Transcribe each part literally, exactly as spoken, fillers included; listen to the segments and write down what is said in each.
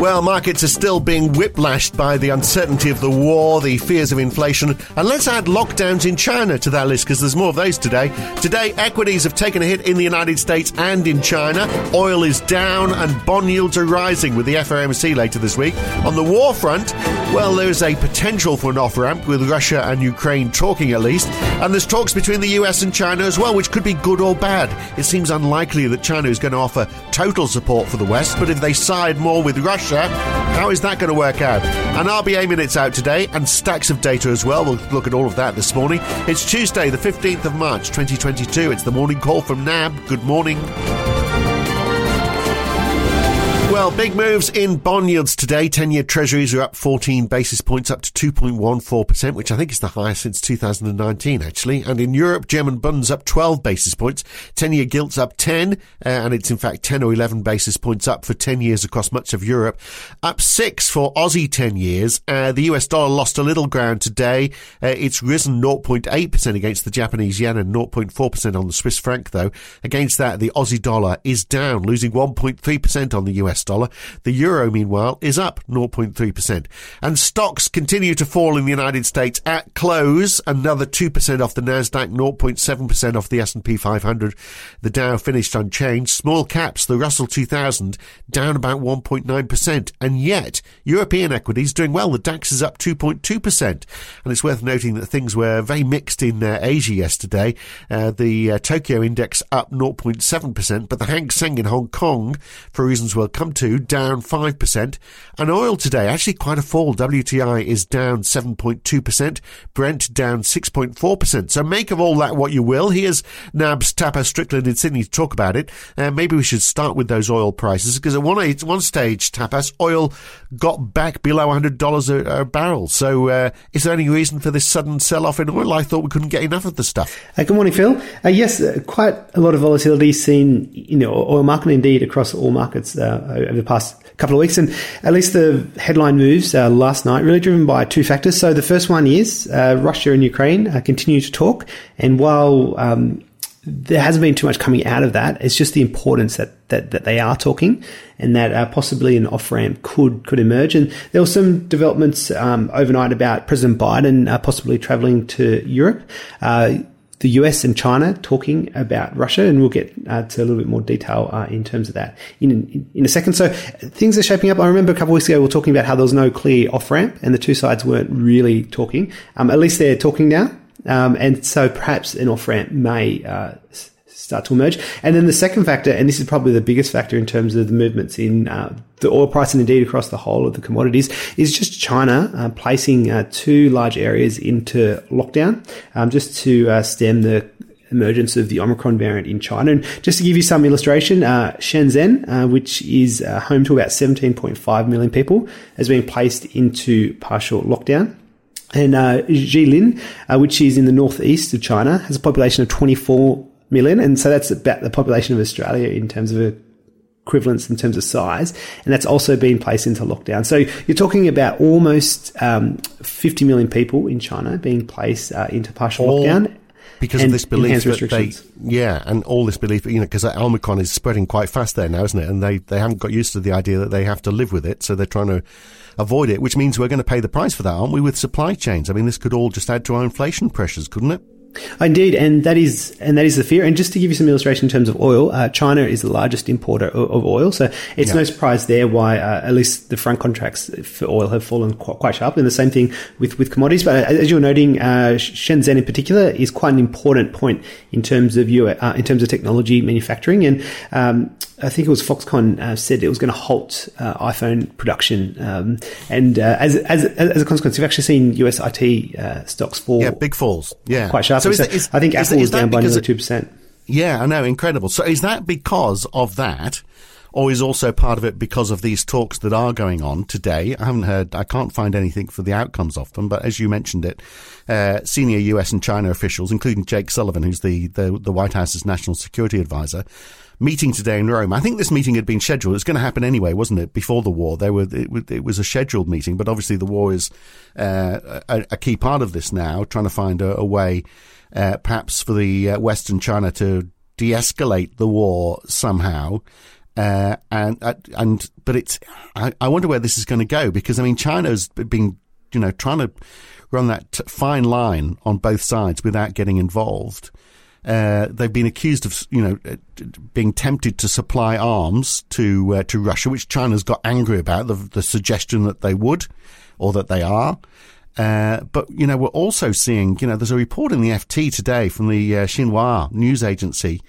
Well, markets are still being whiplashed by the uncertainty of the war, the fears of inflation, and let's add lockdowns in China to that list because there's more of those today. Today, equities have taken a hit in the United States and in China. Oil is down and bond yields are rising with the F O M C later this week. On the war front, well, there is a potential for an off-ramp with Russia and Ukraine talking at least, and there's talks between the U S and China as well, which could be good or bad. It seems unlikely that China is going to offer total support for the West, but if they side more with Russia, how is that going to work out? An R B A minute's out today and stacks of data as well. We'll look at all of that this morning. It's Tuesday, the fifteenth of March, twenty twenty-two. It's the morning call from N A B. Good morning. Well, big moves in bond yields today. ten-year treasuries are up fourteen basis points up to two point one four percent, which I think is the highest since two thousand nineteen, actually. And in Europe, German bunds up twelve basis points. ten-year gilts up ten, uh, and it's in fact ten or eleven basis points up for ten years across much of Europe. Up six for Aussie ten years. Uh, the U S dollar lost a little ground today. Uh, it's risen zero point eight percent against the Japanese yen and zero point four percent on the Swiss franc, though. Against that, the Aussie dollar is down, losing one point three percent on the U S dollar. The euro, meanwhile, is up zero point three percent. And stocks continue to fall in the United States at close, another two percent off the Nasdaq, zero point seven percent off the S and P five hundred. The Dow finished unchanged. Small caps, the Russell two thousand, down about one point nine percent. And yet, European equities doing well. The DAX is up two point two percent. And it's worth noting that things were very mixed in uh, Asia yesterday. Uh, the uh, Tokyo index up zero point seven percent, but the Hang Seng in Hong Kong, for reasons we'll come to, down five percent. And oil today, actually quite a fall. W T I is down seven point two percent. Brent down six point four percent. So make of all that what you will. Here's N A B's Tapas Strickland in Sydney to talk about it. And uh, maybe we should start with those oil prices, because at one, at one stage, Tapas, oil got back below one hundred dollars a, a barrel. So uh, is there any reason for this sudden sell-off in oil? I thought we couldn't get enough of the stuff. Uh, good morning, Phil. Uh, yes, uh, quite a lot of volatility seen in the oil market, indeed, across all markets uh, over the past couple of weeks, and at least the headline moves uh, last night really driven by two factors. So the first one is uh, Russia and Ukraine uh, continue to talk, and while um, there hasn't been too much coming out of that, it's just the importance that that, that they are talking, and that uh, possibly an off-ramp could could emerge. And there were some developments um, overnight about President Biden uh, possibly travelling to Europe. Uh, The U S and China talking about Russia, and we'll get uh, to a little bit more detail uh, in terms of that in, in in a second. So things are shaping up. I remember a couple of weeks ago we were talking about how there was no clear off-ramp, and the two sides weren't really talking. Um, at least they're talking now, um, and so perhaps an off-ramp may uh, start to emerge. And then the second factor, and this is probably the biggest factor in terms of the movements in uh, the oil price and indeed across the whole of the commodities, is just China uh, placing uh, two large areas into lockdown um, just to uh, stem the emergence of the Omicron variant in China. And just to give you some illustration, uh, Shenzhen, uh, which is uh, home to about seventeen point five million people, has been placed into partial lockdown. And uh, Zhilin, uh, which is in the northeast of China, has a population of twenty-four million, and so that's about the population of Australia in terms of a equivalence in terms of size, and that's also been placed into lockdown. So you're talking about almost um, fifty million people in China being placed uh, into partial all lockdown. Because of this belief that they, yeah, and all this belief, you know, because Omicron is spreading quite fast there now, isn't it? And they, they haven't got used to the idea that they have to live with it, so they're trying to avoid it, which means we're going to pay the price for that, aren't we, with supply chains? I mean, this could all just add to our inflation pressures, couldn't it? Indeed, and that is and that is the fear. And just to give you some illustration in terms of oil, uh, China is the largest importer of, of oil, so it's yeah. no surprise there why uh, at least the front contracts for oil have fallen quite, quite sharply. And the same thing with, with commodities. But as you were noting, uh, Shenzhen in particular is quite an important point in terms of U S, uh, in terms of technology manufacturing. And um, I think it was Foxconn uh, said it was going to halt uh, iPhone production, um, and uh, as as as a consequence, we've actually seen U S I T uh, stocks fall. Yeah, big falls. Yeah, quite sharply. So So is that, is, I think Apple was down by another two percent. Yeah, I know, incredible. So is that because of that, or is also part of it because of these talks that are going on today? I haven't heard, I can't find anything for the outcomes of them, but as you mentioned it, uh, senior U S and China officials, including Jake Sullivan, who's the, the, the White House's national security advisor, meeting today in Rome. I think this meeting had been scheduled. It was going to happen anyway, wasn't it? Before the war, there were it, it was a scheduled meeting, but obviously the war is uh, a, a key part of this now. Trying to find a, a way, uh, perhaps for the uh, Western China to de-escalate the war somehow. Uh, and and but it's I, I wonder where this is going to go, because I mean China's been you know trying to run that fine line on both sides without getting involved. Uh, they've been accused of you know being tempted to supply arms to uh, to Russia, which China's got angry about the, the suggestion that they would or that they are. Uh, but you know we're also seeing you know there's a report in the F T today from the uh, Xinhua News Agency.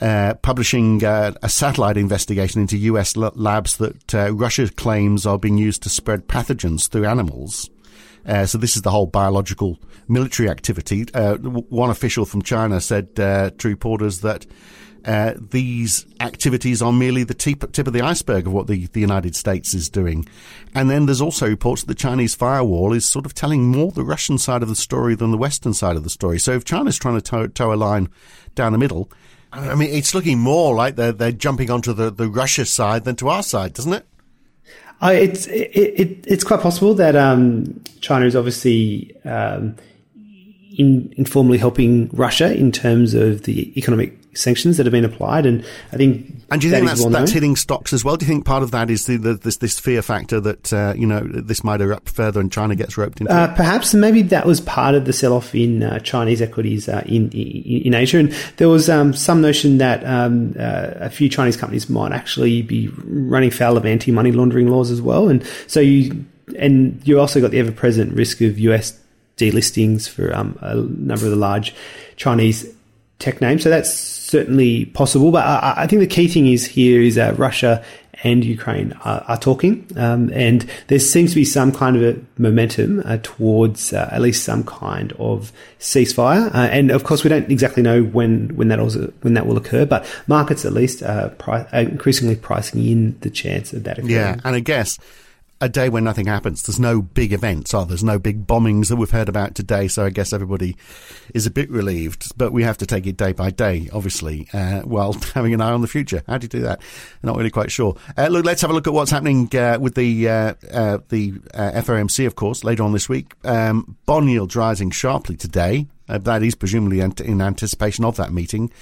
Uh, publishing uh, a satellite investigation into U S l- labs that uh, Russia claims are being used to spread pathogens through animals. Uh, so this is the whole biological military activity. Uh, w- one official from China said uh, to reporters that uh, these activities are merely the tip, tip of the iceberg of what the, the United States is doing. And then there's also reports that the Chinese firewall is sort of telling more the Russian side of the story than the Western side of the story. So if China's trying to toe, toe a line down the middle, I mean, it's looking more like they're they're jumping onto the, the Russia side than to our side, doesn't it? Uh, it's it, it it's quite possible that um, China is obviously um, in, informally helping Russia in terms of the economic sanctions that have been applied, and I think. And do you that think that's, well that's hitting stocks as well? Do you think part of that is the, the, this this fear factor that uh, you know this might erupt further and China gets roped into? Uh, perhaps, and maybe that was part of the sell-off in uh, Chinese equities uh, in, in in Asia. And there was um, some notion that um, uh, a few Chinese companies might actually be running foul of anti-money laundering laws as well. And so you and you also got the ever-present risk of U S delistings for um, a number of the large Chinese tech names. So that's certainly possible, but I, I think the key thing is here is that Russia and Ukraine are, are talking, um, and there seems to be some kind of a momentum uh, towards uh, at least some kind of ceasefire. Uh, and of course, we don't exactly know when when that also, when that will occur, but markets at least are, pri- are increasingly pricing in the chance of that occurring. Yeah, and I guess a day when nothing happens, there's no big events, or there's no big bombings that we've heard about today, so I guess everybody is a bit relieved, but we have to take it day by day, obviously, uh, while having an eye on the future. How do you do that? I'm not really quite sure. Uh, look, let's have a look at what's happening uh, with the uh, uh, the uh, F O M C, of course, later on this week. Um, bond yields rising sharply today. Uh, that is presumably in anticipation of that meeting.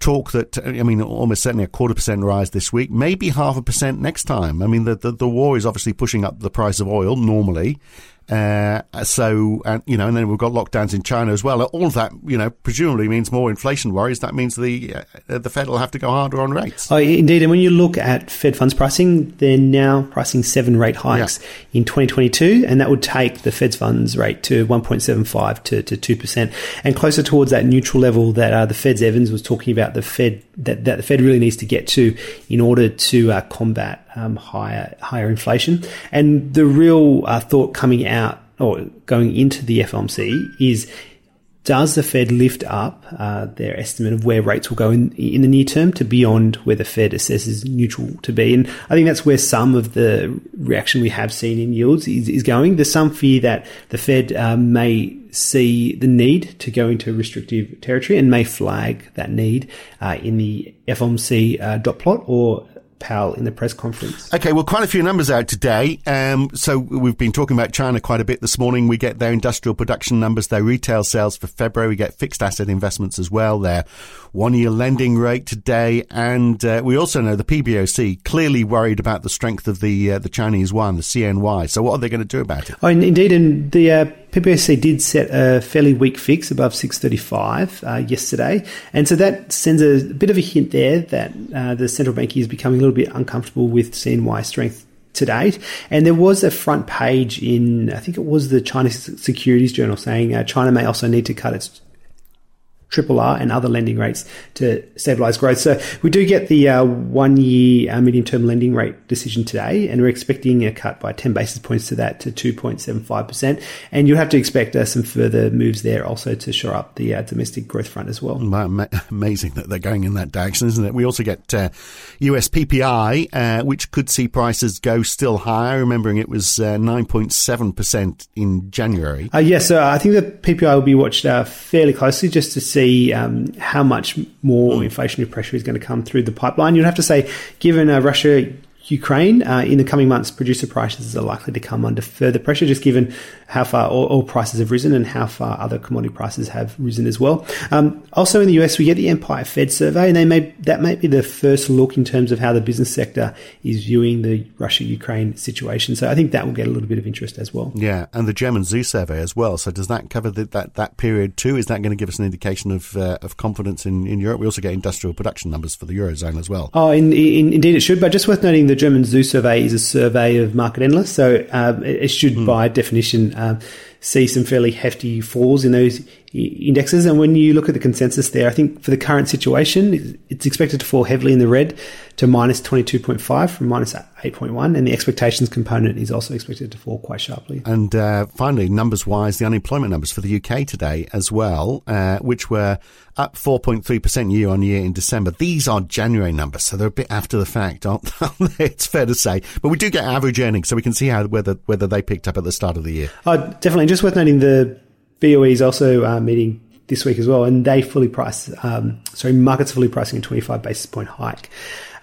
Talk that, I mean, almost certainly a quarter percent rise this week, maybe half a percent next time. I mean, the the, the war is obviously pushing up the price of oil normally. Uh, so, and, you know, and then we've got lockdowns in China as well. All of that, you know, presumably means more inflation worries. That means the uh, the Fed will have to go harder on rates. Oh, indeed. And when you look at Fed funds pricing, they're now pricing seven rate hikes yeah. in twenty twenty-two, and that would take the Fed's funds rate to one point seven five to, to two percent, and closer towards that neutral level that uh, the Fed's Evans was talking about. The Fed that, that the Fed really needs to get to in order to uh, combat um, higher higher inflation. And the real uh, thought coming out. Out or going into the F O M C is, does the Fed lift up uh, their estimate of where rates will go in, in the near term to beyond where the Fed assesses neutral to be? And I think that's where some of the reaction we have seen in yields is, is going. There's some fear that the Fed uh, may see the need to go into restrictive territory and may flag that need uh, in the F O M C uh, dot plot or Powell in the press conference. Okay, well, quite a few numbers out today. Um, so we've been talking about China quite a bit this morning. We get their industrial production numbers, their retail sales for February. We get fixed asset investments as well, their one-year lending rate today. And uh, we also know the P B O C clearly worried about the strength of the uh, the Chinese yuan, the C N Y. So what are they going to do about it? Oh, indeed, and the Uh P B O C did set a fairly weak fix above six thirty-five uh, yesterday. And so that sends a bit of a hint there that uh, the central bank is becoming a little bit uncomfortable with C N Y strength to date. And there was a front page in, I think it was the China Securities Journal, saying uh, China may also need to cut its triple R and other lending rates to stabilise growth. So we do get the uh, one-year uh, medium-term lending rate decision today, and we're expecting a cut by ten basis points to that to two point seven five percent. And you'll have to expect uh, some further moves there also to shore up the uh, domestic growth front as well. Wow, amazing that they're going in that direction, isn't it? We also get uh, U S P P I, uh, which could see prices go still higher, remembering it was uh, nine point seven percent in January. Uh, yes, yeah, so I think the P P I will be watched uh, fairly closely just to see See, um, how much more inflationary pressure is going to come through the pipeline. You'd have to say, given uh, Russia Ukraine uh, in the coming months, producer prices are likely to come under further pressure, just given how far oil prices have risen and how far other commodity prices have risen as well. Um, also in the U S, we get the Empire Fed survey, and they may, that may be the first look in terms of how the business sector is viewing the Russia-Ukraine situation. So I think that will get a little bit of interest as well. Yeah, and the German Z E W survey as well. So does that cover the, that, that period too? Is that going to give us an indication of uh, of confidence in, in Europe? We also get industrial production numbers for the Eurozone as well. Oh, in, in, indeed it should, but just worth noting the German Z E W survey is a survey of market analysts, so um, it, it should, mm. by definition, um, see some fairly hefty falls in those indexes. And when you look at the consensus there, I think for the current situation, it's expected to fall heavily in the red to minus twenty-two point five from minus eight point one, and the expectations component is also expected to fall quite sharply. And uh, finally, numbers-wise, the unemployment numbers for the U K today as well, uh, which were up four point three percent year-on-year in December. These are January numbers, so they're a bit after the fact, aren't they? It's fair to say. But we do get average earnings, so we can see how whether whether they picked up at the start of the year. Oh, definitely. Just worth noting the B O E is also uh, meeting this week as well, and they fully price, um, sorry, markets fully pricing a twenty-five basis point hike,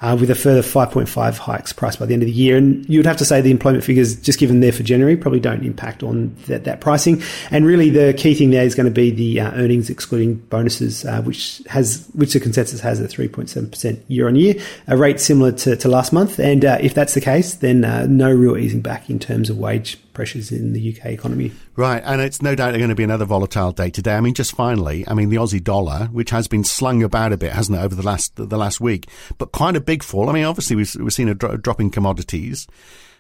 uh, with a further five point five hikes priced by the end of the year. And you'd have to say the employment figures, just given there for January, probably don't impact on that, that pricing. And really the key thing there is going to be the uh, earnings excluding bonuses, uh, which has, which the consensus has at three point seven percent year on year, a rate similar to, to last month. And uh, if that's the case, then uh, no real easing back in terms of wage pressures in the U K economy. Right, and it's no doubt going to be another volatile day today. I mean, just finally, I mean, the Aussie dollar, which has been slung about a bit, hasn't it, over the last the last week, but quite a big fall. I mean, obviously, we've, we've seen a, dro- a drop in commodities,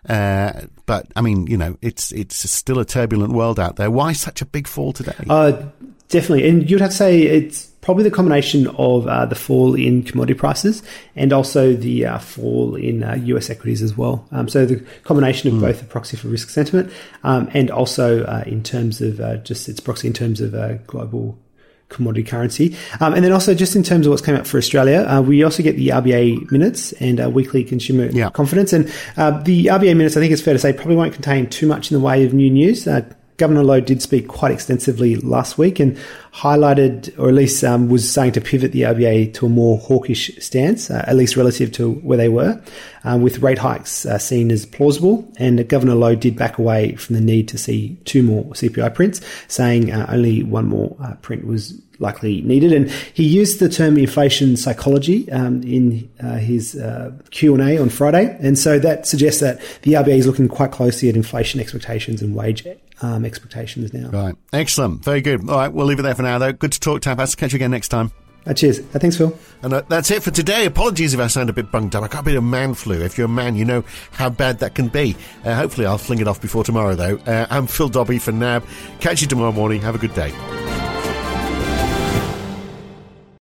uh, but, I mean, you know, it's it's still a turbulent world out there. Why such a big fall today? Uh, definitely, and you'd have to say it's probably the combination of uh, the fall in commodity prices and also the uh, fall in uh, U S equities as well. Um, so the combination of mm. both the proxy for risk sentiment um, and also uh, in terms of uh, just its proxy in terms of uh, global commodity currency. Um, and then also just in terms of what's coming up for Australia, uh, we also get the R B A minutes and uh, weekly consumer yeah. confidence. And uh, the R B A minutes, I think it's fair to say, probably won't contain too much in the way of new news. Uh, Governor Lowe did speak quite extensively last week and highlighted, or at least um, was saying to pivot the R B A to a more hawkish stance, uh, at least relative to where they were, um, with rate hikes uh, seen as plausible. And Governor Lowe did back away from the need to see two more C P I prints, saying uh, only one more uh, print was likely needed. And he used the term inflation psychology um, in uh, his uh, Q and A on Friday. And so that suggests that the R B A is looking quite closely at inflation expectations and wage um, expectations now. Right. Excellent. Very good. All right. We'll leave it there for now, though. Good to talk, Tapas. Catch you again next time. Uh, cheers. Uh, thanks, Phil. And uh, that's it for today. Apologies if I sound a bit bunged up. I got a bit of man flu. If you're a man, you know how bad that can be. Uh, hopefully I'll fling it off before tomorrow, though. Uh, I'm Phil Dobby for N A B. Catch you tomorrow morning. Have a good day.